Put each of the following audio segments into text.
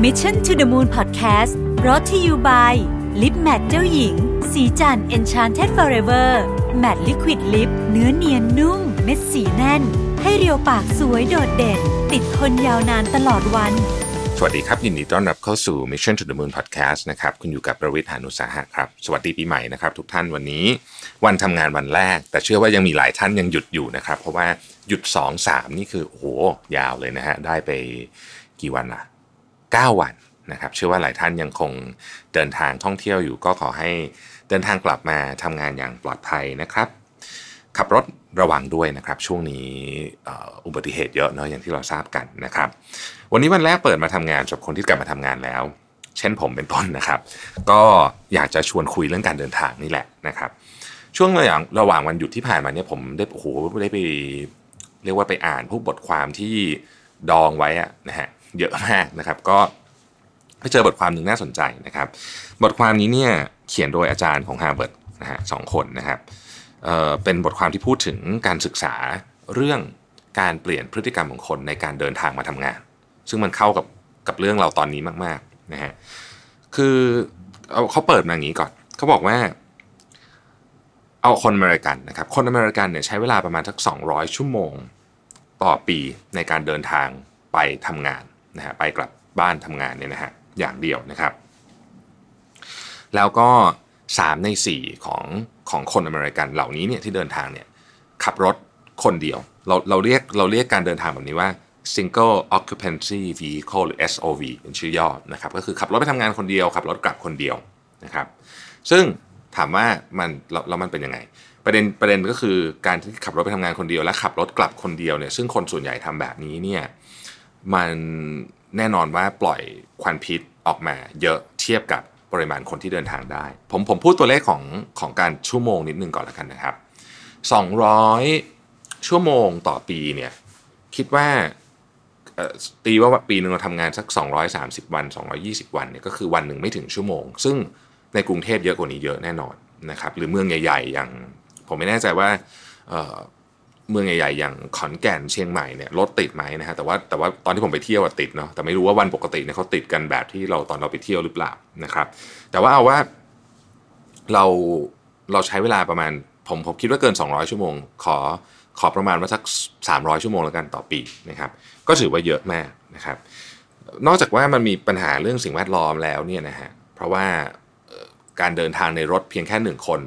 Mission to the Moon Podcast brought to you by Lip Matte เจ้าหญิงสีจัน Enchanted Forever Matte Liquid Lip เนื้อเนียนนุ่มเม็ดสีแน่นให้เรียวปากสวยโดดเด่นติดทนยาวนานตลอดวันสวัสดีครับยินดีต้อนรับเข้าสู่ Mission to the Moon Podcast นะครับคุณอยู่กับประวิทย์ หานุสาหะครับสวัสดีปีใหม่นะครับทุกท่านวันนี้วันทำงานวันแรกแต่เชื่อว่ายังมีหลายท่านยังหยุดอยู่นะครับเพราะว่าหยุด 2-3 นี่คือโอ้โหยาวเลยนะฮะได้ไปกี่วันล่ะ9วันนะครับเชื่อว่าหลายท่านยังคงเดินทางท่องเที่ยวอยู่ก็ขอให้เดินทางกลับมาทำงานอย่างปลอดภัยนะครับขับรถระวังด้วยนะครับช่วงนี้อุบัติเหตุเยอะเนาะอย่างที่เราทราบกันนะครับวันนี้วันแรกเปิดมาทำงานสำหรับคนที่กลับมาทำงานแล้วเช่นผมเป็นต้นนะครับก็อยากจะชวนคุยเรื่องการเดินทางนี่แหละนะครับช่วงระหว่างวันหยุดที่ผ่านมาเนี่ยผมได้โอ้โหได้ไปเรียกว่าไปอ่านพวกบทความที่ดองไว้นะฮะเยอะมากนะครับก็ไปเจอบทความหนึ่งน่าสนใจนะครับบทความนี้เนี่ยเขียนโดยอาจารย์ของ Harvard นะฮะ2คนนะครับเป็นบทความที่พูดถึงการศึกษาเรื่องการเปลี่ยนพฤติกรรมของคนในการเดินทางมาทำงานซึ่งมันเข้ากับเรื่องเราตอนนี้มากๆนะฮะคือเขาเปิดมาอย่างนี้ก่อนเขาบอกว่าเอาคนอเมริกันนะครับคนอเมริกันเนี่ยใช้เวลาประมาณสัก200ชั่วโมงต่อปีในการเดินทางไปทำงานนะฮะไปกลับบ้านทำงานเนี่ยนะฮะอย่างเดียวนะครับแล้วก็3ใน4ของคนอเมริกันเหล่านี้เนี่ยที่เดินทางเนี่ยขับรถคนเดียวเราเรียกการเดินทางแบบนี้ว่า Single Occupancy Vehicle หรือ S.O.V เป็นชื่อย่อนะครับก็คือขับรถไปทำงานคนเดียวขับรถกลับคนเดียวนะครับซึ่งถามว่ามันแล้วมันเป็นยังไงประเด็นก็คือการที่ขับรถไปทำงานคนเดียวและขับรถกลับคนเดียวเนี่ยซึ่งคนส่วนใหญ่ทำแบบนี้เนี่ยมันแน่นอนว่าปล่อยควันพิษออกมาเยอะเทียบกับปริมาณคนที่เดินทางได้ผมพูดตัวเลขของการชั่วโมงนิดนึงก่อนละกันนะครับ200ชั่วโมงต่อปีเนี่ยคิดว่าตีว่าปีนึงเราทำงานสัก230วัน220วันเนี่ยก็คือวันนึงไม่ถึงชั่วโมงซึ่งในกรุงเทพเยอะกว่านี้เยอะแน่นอนนะครับหรือเมืองใหญ่ๆอย่างผมไม่แน่ใจว่าเมืองใหญ่ๆอย่างขอนแก่นเชียงใหม่เนี่ยรถติดไหมนะฮะแต่ว่าตอนที่ผมไปเที่ยวติดเนาะแต่ไม่รู้ว่าวันปกติเนี่ยเขาติดกันแบบที่เราตอนเราไปเที่ยวหรือเปล่านะครับแต่ว่าเอาว่าเราใช้เวลาประมาณผมคิดว่าเกิน200ชั่วโมงขอประมาณว่าสัก300ชั่วโมงแล้วกันต่อปีนะครับก็ถือว่าเยอะมากนะครับนอกจากว่ามันมีปัญหาเรื่องสิ่งแวดล้อมแล้วเนี่ยนะฮะเพราะว่าการเดินทางในรถเพียงแค่1คน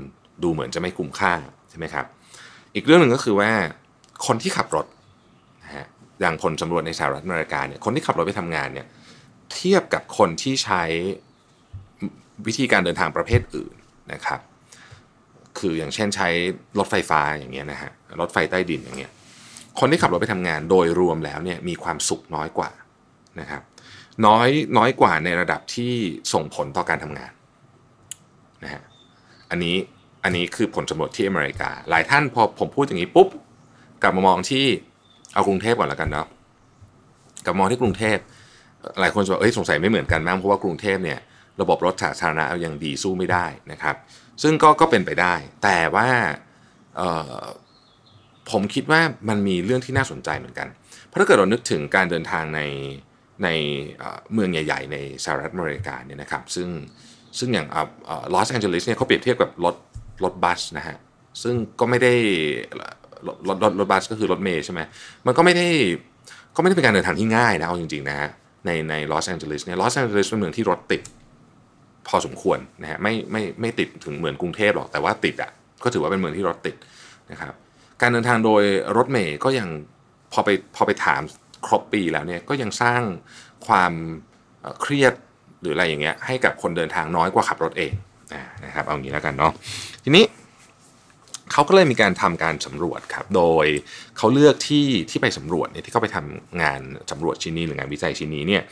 ดูเหมือนจะไม่คุ้มค่าใช่ไหมครับอีกเรื่องหนึ่งก็คือว่าคนที่ขับรถนะฮะอย่างผลสำรวจในสหรัฐอเมริกาเนี่ยคนที่ขับรถไปทำงานเนี่ยเทียบกับคนที่ใช้วิธีการเดินทางประเภทอื่นนะครับคืออย่างเช่นใช้รถไฟฟ้าอย่างเงี้ยนะฮะรถไฟใต้ดินอย่างเงี้ยคนที่ขับรถไปทำงานโดยรวมแล้วเนี่ยมีความสุขน้อยกว่านะครับน้อยกว่าในระดับที่ส่งผลต่อการทำงานนะฮะอันนี้คือผลสำรวจที่อเมริกาหลายท่านพอผมพูดอย่างนี้ปุ๊บกลับมามองที่เอากรุงเทพก่อนแล้วกันเนาะกลับมองที่กรุงเทพหลายคนจะบอกสงสัยไม่เหมือนกันมั้งเพราะว่ากรุงเทพเนี่ยระบบรถสาธารณะเอาอย่างดีสู้ไม่ได้นะครับซึ่งก็เป็นไปได้แต่ว่าผมคิดว่ามันมีเรื่องที่น่าสนใจเหมือนกันเพราะถ้าเกิดเรานึกถึงการเดินทางในเมืองใหญ่ๆในสหรัฐอเมริกาเนี่ยนะครับซึ่งอย่างลอสแอนเจลิสเนี่ยเขาเปรียบเทียบกับรถบัสนะฮะซึ่งก็ไม่ได้รถบัสก็คือรถเมล์ใช่ไหมมันก็ไม่ได้เป็นการเดินทางที่ง่ายนะเอาจริงๆนะฮะในลอสแอนเจลิสเนี่ยลอสแอนเจลิสเป็นเมืองที่รถติดพอสมควรนะฮะไม่ติดถึงเหมือนกรุงเทพหรอกแต่ว่าติดอ่ะก็ถือว่าเป็นเมืองที่รถติดนะครับการเดินทางโดยรถเมล์ก็ยังพอไปถามครบปีแล้วเนี่ยก็ยังสร้างความเครียดหรืออะไรอย่างเงี้ยให้กับคนเดินทางน้อยกว่าขับรถเองนะครับเอางี้แล้วกันเนาะทีนี้เขาก็เลยมีการทำการสำรวจครับโดยเขาเลือกที่ไปสำรวจเนี่ยที่เขาไปทำงานสำรวจชิ้นนี้หรืองานวิจัยชิ้นนี้เนี่ย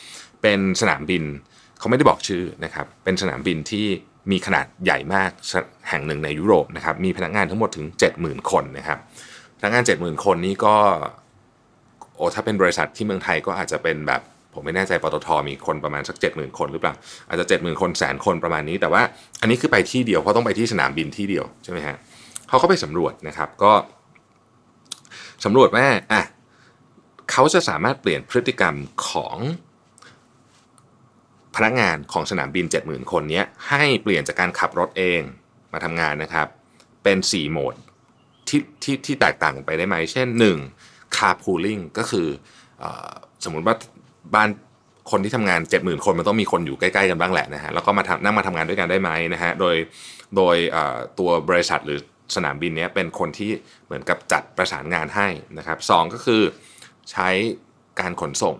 เป็นสนามบินเขาไม่ได้บอกชื่อนะครับเป็นสนามบินที่มีขนาดใหญ่มากแห่งหนึ่งในยุโรปนะครับมีพนักงานทั้งหมดถึง 70,000 คนนะครับพนักงาน 70,000 คนนี้ก็ถ้าเป็นบริษัทที่เมืองไทยก็อาจจะเป็นแบบผมไม่แน่ใจปตท.มีคนประมาณสัก 70,000 คนหรือเปล่าอาจจะ 70,000 คนแสนคนประมาณนี้แต่ว่าอันนี้คือไปที่เดียวเพราะต้องไปที่สนามบินที่เดียวใช่ไหมฮะเขาก็ไปสำรวจนะครับก็สำรวจว่าเขาจะสามารถเปลี่ยนพฤติกรรมของ พนักงานของสนามบิน 70,000 คนนี้ให้เปลี่ยนจากการขับรถเองมาทำงานนะครับเป็น4โหมดที่แตกต่างกันไปได้ไหมเช่น1 carpooling ก็คือสมมุติว่าบ้านคนที่ทำงาน 70,000 คนมันต้องมีคนอยู่ใกล้ๆกันบ้างแหละนะฮะแล้วก็มานั่งมาทำงานด้วยกันได้ไหมนะฮะโดยตัวบริษัทหรือสนามบินนี้เป็นคนที่เหมือนกับจัดประสานงานให้นะครับ2ก็คือใช้การขนส่ง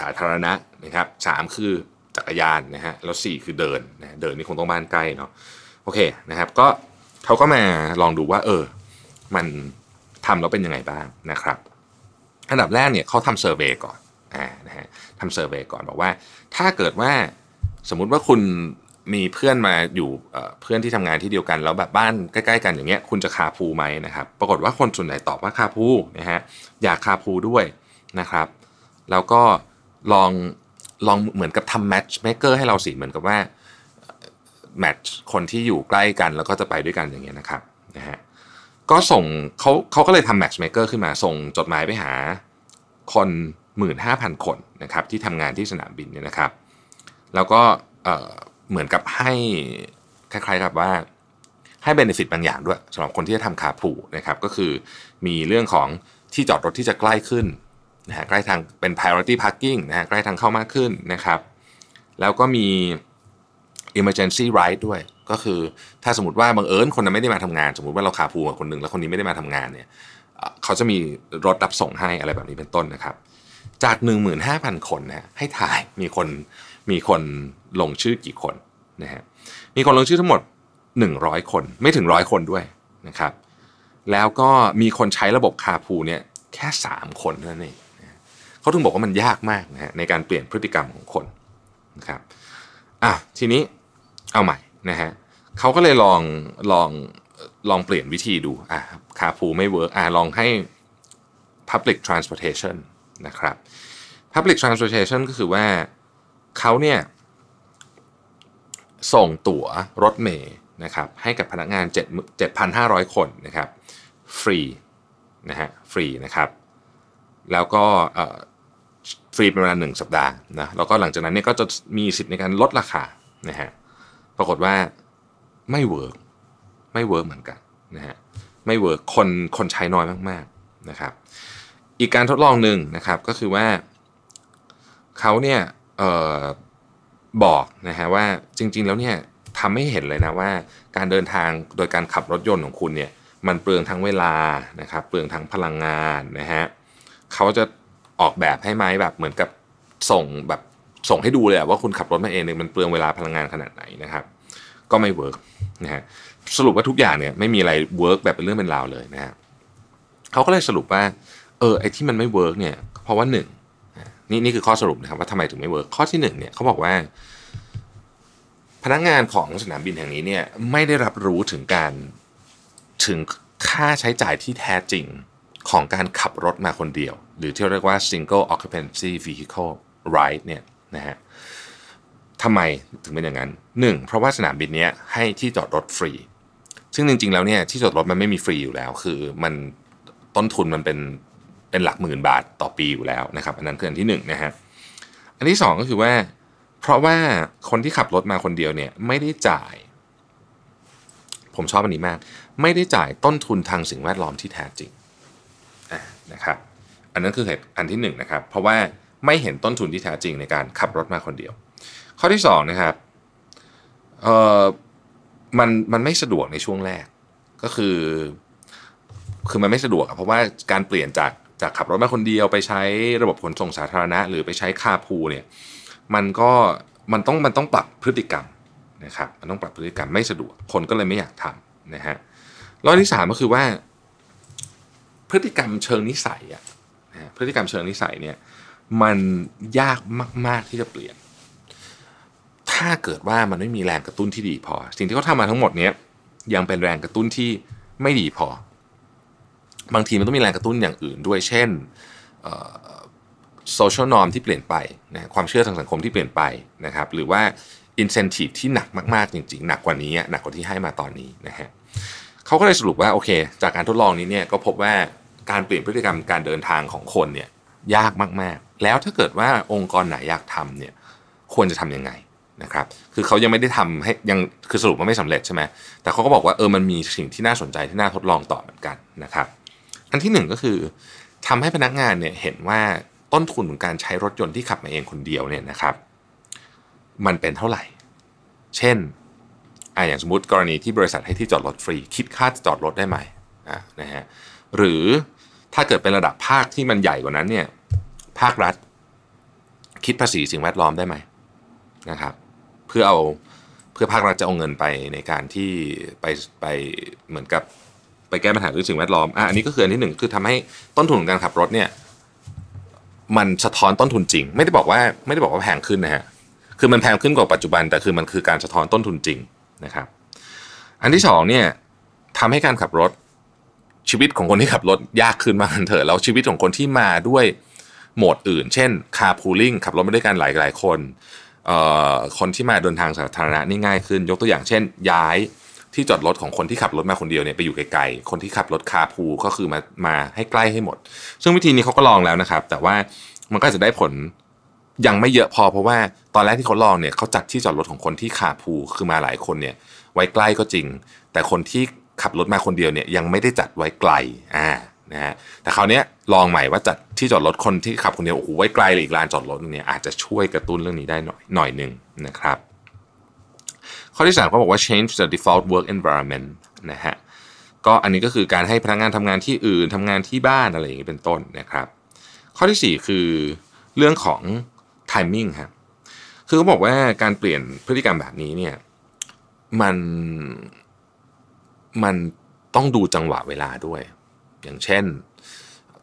สาธารณะนะครับ3คือจักรยานนะฮะแล้ว4คือเดินนะเดินนี่คงต้องบ้านใกล้เนาะโอเคนะครับก็เขาก็มาลองดูว่ามันทำแล้วเป็นยังไงบ้างนะครับอันดับแรกเนี่ยเขาทำเซอร์เวย์ก่อนนะฮะทำเซอร์เวย์ก่อนบอกว่าถ้าเกิดว่าสมมุติว่าคุณมีเพื่อนมาอยู่เพื่อนที่ทำงานที่เดียวกันแล้วแบบบ้านใกล้ๆกันอย่างเงี้ยคุณจะคาร์พูลไหมนะครับปรากฏว่าคนส่วนใหญ่ตอบว่าคาร์พูลนะฮะอยากคาร์พูลด้วยนะครับแล้วก็ลองเหมือนกับทำแมทช์เมคเกอร์ให้เราสิเหมือนกับว่าแมทช์คนที่อยู่ใกล้กันแล้วก็จะไปด้วยกันอย่างเงี้ยนะครับนะฮะก็ส่งเขาก็เลยทำแมทช์เมคเกอร์ขึ้นมาส่งจดหมายไปหาคน 15,000 คนนะครับที่ทำงานที่สนามบินเนี่ยนะครับแล้วก็เหมือนกับให้คล้ายๆกับว่าให้เบเนฟิตบางอย่างด้วยสำหรับคนที่จะทำคาร์พูลนะครับก็คือมีเรื่องของที่จอดรถที่จะใกล้ขึ้นนะฮะใกล้ทางเป็น priority parking นะฮะใกล้ทางเข้ามากขึ้นนะครับแล้วก็มี emergency ride ด้วยก็คือถ้าสมมุติว่าบังเอิญคนนั้นไม่ได้มาทำงานสมมุติว่าเราคาร์พูลกับคนนึงแล้วคนนี้ไม่ได้มาทำงานเนี่ยเขาจะมีรถรับส่งให้อะไรแบบนี้เป็นต้นนะครับจาก 15,000 คนนะให้ถ่ายมีคนลงชื่อกี่คนนะฮะมีคนลงชื่อทั้งหมด100คนไม่ถึง100คนด้วยนะครับแล้วก็มีคนใช้ระบบคาร์พูลเนี่ยแค่3คนเท่านั้นเองนะเขาถึงบอกว่ามันยากมากนะฮะในการเปลี่ยนพฤติกรรมของคนนะครับทีนี้เอาใหม่นะฮะเขาก็เลยลองเปลี่ยนวิธีดูคาร์พูลไม่เวิร์คลองให้ public transportation นะครับ public transportation ก็คือว่าเขาเนี่ยส่งตั๋วรถเมล์นะครับให้กับพนักงาน 7,500 คนนะครับฟรีนะฮะฟรีนะครับแล้วก็ฟรีเป็นเวลา1สัปดาห์นะแล้วก็หลังจากนั้นเนี่ยก็จะมีสิทธิ์ในการลดราคานะฮะปรากฏว่าไม่เวิร์กเหมือนกันนะฮะไม่เวิร์กคนใช้น้อยมากๆนะครับอีกการทดลองหนึ่งนะครับก็คือว่าเขาเนี่ยบอกนะฮะว่าจริงๆแล้วเนี่ยทำให้เห็นเลยนะว่าการเดินทางโดยการขับรถยนต์ของคุณเนี่ยมันเปลืองทั้งเวลานะครับเปลืองทั้งพลังงานนะฮะเขาจะออกแบบให้ไหมแบบเหมือนกับส่งให้ดูเลยว่าคุณขับรถมาเองเนี่ยมันเปลืองเวลาพลังงานขนาดไหนนะครับก็ไม่เวิร์กนะฮะสรุปว่าทุกอย่างเนี่ยไม่มีอะไรเวิร์กแบบเป็นเรื่องเป็นราวเลยนะฮะเขาก็เลยสรุปว่าไอ้ที่มันไม่เวิร์กเนี่ยเพราะว่า1นี่คือข้อสรุปนะครับว่าทำไมถึงไม่เวิร์กข้อที่1เนี่ยเขาบอกว่าพนักงานของสนามบินแห่งนี้เนี่ยไม่ได้รับรู้ถึงค่าใช้จ่ายที่แท้จริงของการขับรถมาคนเดียวหรือที่เรียกว่า single occupancy vehicle right เนี่ยนะฮะทำไมถึงเป็นอย่างนั้น1เพราะว่าสนามบินเนี้ยให้ที่จอดรถฟรีซึ่งจริงๆแล้วเนี่ยที่จอดรถมันไม่มีฟรีอยู่แล้วคือมันต้นทุนมันเป็นหลักหมื่นบาทต่อปีอยู่แล้วนะครับอันนั้นคืออันที่1นะฮะอันที่2ก็คือว่าเพราะว่าคนที่ขับรถมาคนเดียวเนี่ยไม่ได้จ่ายผมชอบอันนี้มากไม่ได้จ่ายต้นทุนทางสิ่งแวดล้อมที่แท้จริงนะครับอันนั้นคือเหตุอันที่1นะครับเพราะว่าไม่เห็นต้นทุนที่แท้จริงในการขับรถมาคนเดียวข้อที่2นะครับมันไม่สะดวกในช่วงแรกก็คือมันไม่สะดวกเพราะว่าการเปลี่ยนจากขับรถมาคนเดียวไปใช้ระบบขนส่งสาธารณะหรือไปใช้คาร์พูลเนี่ยมันต้องปรับพฤติกรรมนะครับมันต้องปรับพฤติกรรมไม่สะดวกคนก็เลยไม่อยากทำนะฮะข้อที่3ก็คือว่าพฤติกรรมเชิงนิสัยพฤติกรรมเชิงนิสัยเนี่ยมันยากมากๆที่จะเปลี่ยนถ้าเกิดว่ามันไม่มีแรงกระตุ้นที่ดีพอสิ่งที่เขาทำมาทั้งหมดเนี้ยยังเป็นแรงกระตุ้นที่ไม่ดีพอบางทีมันต้องมีแรงกระตุ้นอย่างอื่นด้วยเช่นsocial norm ที่เปลี่ยนไปนะความเชื่อทางสังคมที่เปลี่ยนไปนะครับหรือว่า incentive ที่หนักมากๆจริงๆหนักกว่านี้หนักกว่าที่ให้มาตอนนี้นะฮะเขาก็เลยสรุปว่าโอเคจากการทดลองนี้เนี่ยก็พบว่าการเปลี่ยนพฤติกรรมการเดินทางของคนเนี่ยยากมากๆแล้วถ้าเกิดว่าองค์กรไหนอยากทำเนี่ย ควรจะทำยังไงนะครับคือเขายังไม่ได้ทำให้ยังคือสรุปว่าไม่สำเร็จใช่ไหมแต่เขาก็บอกว่ามันมีสิ่งที่น่าสนใจที่น่าทดลองต่อเหมือนกันนะครับอันที่หนึ่งก็คือทำให้พนักงานเนี่ยเห็นว่าต้นทุนของการใช้รถยนต์ที่ขับมาเองคนเดียวเนี่ยนะครับมันเป็นเท่าไหร่เช่นอย่างสมมุติกรณีที่บริษัทให้ที่จอดรถฟรีคิดค่าจอดรถได้ไหมนะฮะหรือถ้าเกิดเป็นระดับภาคที่มันใหญ่กว่านั้นเนี่ยภาครัฐคิดภาษีสิ่งแวดล้อมได้ไหมนะครับเพื่อภาครัฐจะเอาเงินไปในการที่ไปเหมือนกับไปแก้ปัญหาเรื่องสิ่งแวดล้อมอันนี้ก็คืออันที่หนึ่งคือทำให้ต้นทุนการขับรถเนี่ยมันสะท้อนต้นทุนจริงไม่ได้บอกว่าแพงขึ้นนะฮะคือมันแพงขึ้นกว่าปัจจุบันแต่คือมันคือการสะท้อนต้นทุนจริงนะครับอันที่สองเนี่ยทำให้การขับรถชีวิตของคนที่ขับรถยากขึ้นมากเถอะแล้วชีวิตของคนที่มาด้วยโหมดอื่นเช่น carpooling ขับรถมาด้วยกันหลายคนคนที่มาเดินทางสาธารณะนี่ง่ายขึ้นยกตัวอย่างเช่นย้ายที่จอดรถของคนที่ขับรถมาคนเดียวเนี่ยไปอยู่ไกลๆคนที่ขับรถ carpool ก็คือมาให้ใกล้ให้หมดซึ่งวิธีนี้เขาก็ลองแล้วนะครับแต่ว่ามันก็จะได้ผลยังไม่เยอะพอเพราะว่าตอนแรกที่เขาลองเนี่ยเขาจัดที่จอดรถของคนที่ carpool คือมาหลายคนเนี่ยไว้ใกล้ก็จริงแต่คนที่ขับรถมาคนเดียวเนี่ยยังไม่ได้จัดไว้ไกลนะฮะแต่คราวนี้ลองใหม่ว่าจัดที่จอดรถคนที่ขับคนเดียวโอ้โหไว้ไกลเลยอีกลานจอดรถเนี่ยอาจจะช่วยกระตุ้นเรื่องนี้ได้หน่อยนึงนะครับข้อที่3เขาบอกว่า change the default work environment นะฮะก็อันนี้ก็คือการให้พนักงานทำงานที่อื่นทำงานที่บ้านอะไรอย่างนี้เป็นต้นนะครับข้อที่4คือเรื่องของ timing ครับคือเขาบอกว่าการเปลี่ยนพฤติกรรมแบบนี้เนี่ยมันต้องดูจังหวะเวลาด้วยอย่างเช่น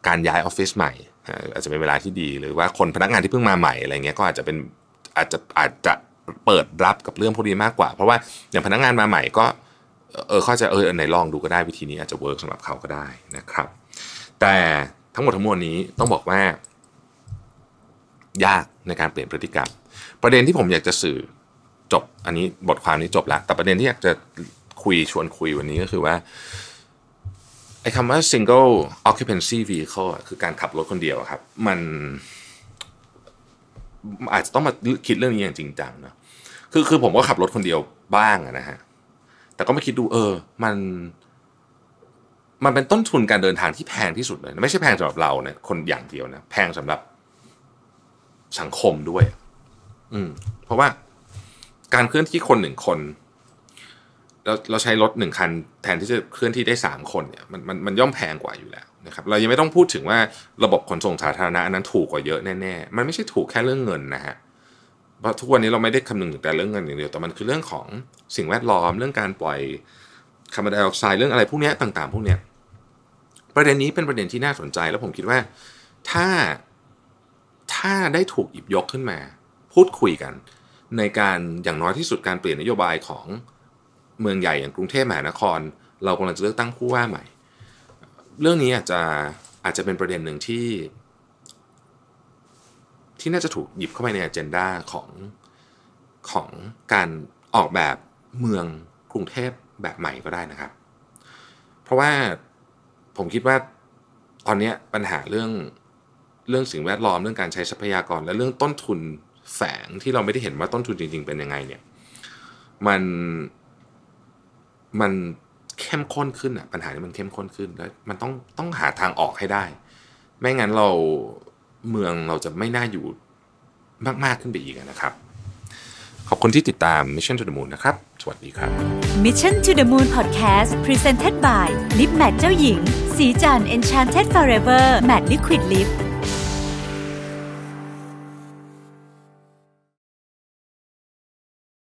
การย้ายออฟฟิศใหม่อาจจะเป็นเวลาที่ดีหรือว่าคนพนักงานที่เพิ่งมาใหม่อะไรเงี้ยก็อาจจะเปิดรับกับเรื่องพวกนี้มากกว่าเพราะว่าอย่างพนักงานมาใหม่ก็เขาจะไหนลองดูก็ได้วิธีนี้อาจจะเวิร์กสำหรับเขาก็ได้นะครับแต่ทั้งหมดทั้งมวลนี้ต้องบอกว่ายากในการเปลี่ยนพฤติกรรมประเด็นที่ผมอยากจะสื่อจบอันนี้บทความนี้จบละแต่ประเด็นที่อยากจะชวนคุยวันนี้ก็คือว่าไอ้คำว่า single occupancy vehicle คือการขับรถคนเดียวครับมันอาจจะต้องมาคิดเรื่องนี้อย่างจริงจังนะคือผมก็ขับรถคนเดียวบ้างนะฮะแต่ก็มาคิดดูมันเป็นต้นทุนการเดินทางที่แพงที่สุดเลยไม่ใช่แพงสำหรับเรานะคนอย่างเดียวนะแพงสำหรับสังคมด้วยเพราะว่าการเคลื่อนที่คนหนึ่งคนเราใช้รถ1คันแทนที่จะเคลื่อนที่ได้3คนเนี่ยมันย่อมแพงกว่าอยู่แล้วนะครับเรายังไม่ต้องพูดถึงว่าระบบขนส่งสาธารณะอันนั้นถูกกว่าเยอะแน่ๆมันไม่ใช่ถูกแค่เรื่องเงินนะฮะเพราะทุกวันนี้เราไม่ได้คำนึงถึงแต่เรื่องเงินอย่างเดียวแต่มันคือเรื่องของสิ่งแวดล้อมเรื่องการปล่อยคาร์บอนไดออกไซด์เรื่องอะไรพวกนี้ต่างๆพวกเนี้ยประเด็นนี้เป็นประเด็นที่น่าสนใจแล้วผมคิดว่าถ้าได้ถูกหยิบยกขึ้นมาพูดคุยกันในการอย่างน้อยที่สุดการเปลี่ยนนโยบายของเมืองใหญ่อย่างกรุงเทพมหานครเรากำลังจะเลือกตั้งผู้ว่าใหม่เรื่องนี้อาจจะเป็นประเด็นหนึ่งที่น่าจะถูกหยิบเข้าไปใน agenda ของการออกแบบเมืองกรุงเทพแบบใหม่ก็ได้นะครับเพราะว่าผมคิดว่าตอนนี้ปัญหาเรื่องสิ่งแวดล้อมเรื่องการใช้ทรัพยากรและเรื่องต้นทุนแฝงที่เราไม่ได้เห็นว่าต้นทุนจริงๆเป็นยังไงเนี่ยมันเข้มข้นขึ้นปัญหานี้มันเข้มข้นขึ้นแล้วมันต้องหาทางออกให้ได้ไม่งั้นเมืองเราจะไม่น่าอยู่มากขึ้นไปอีกนะครับขอบคุณที่ติดตาม Mission to the Moon นะครับสวัสดีครับ Mission to the Moon Podcast Presented by Lip Matte เจ้าหญิงสีจัน Enchanted Forever Matte Liquid Lip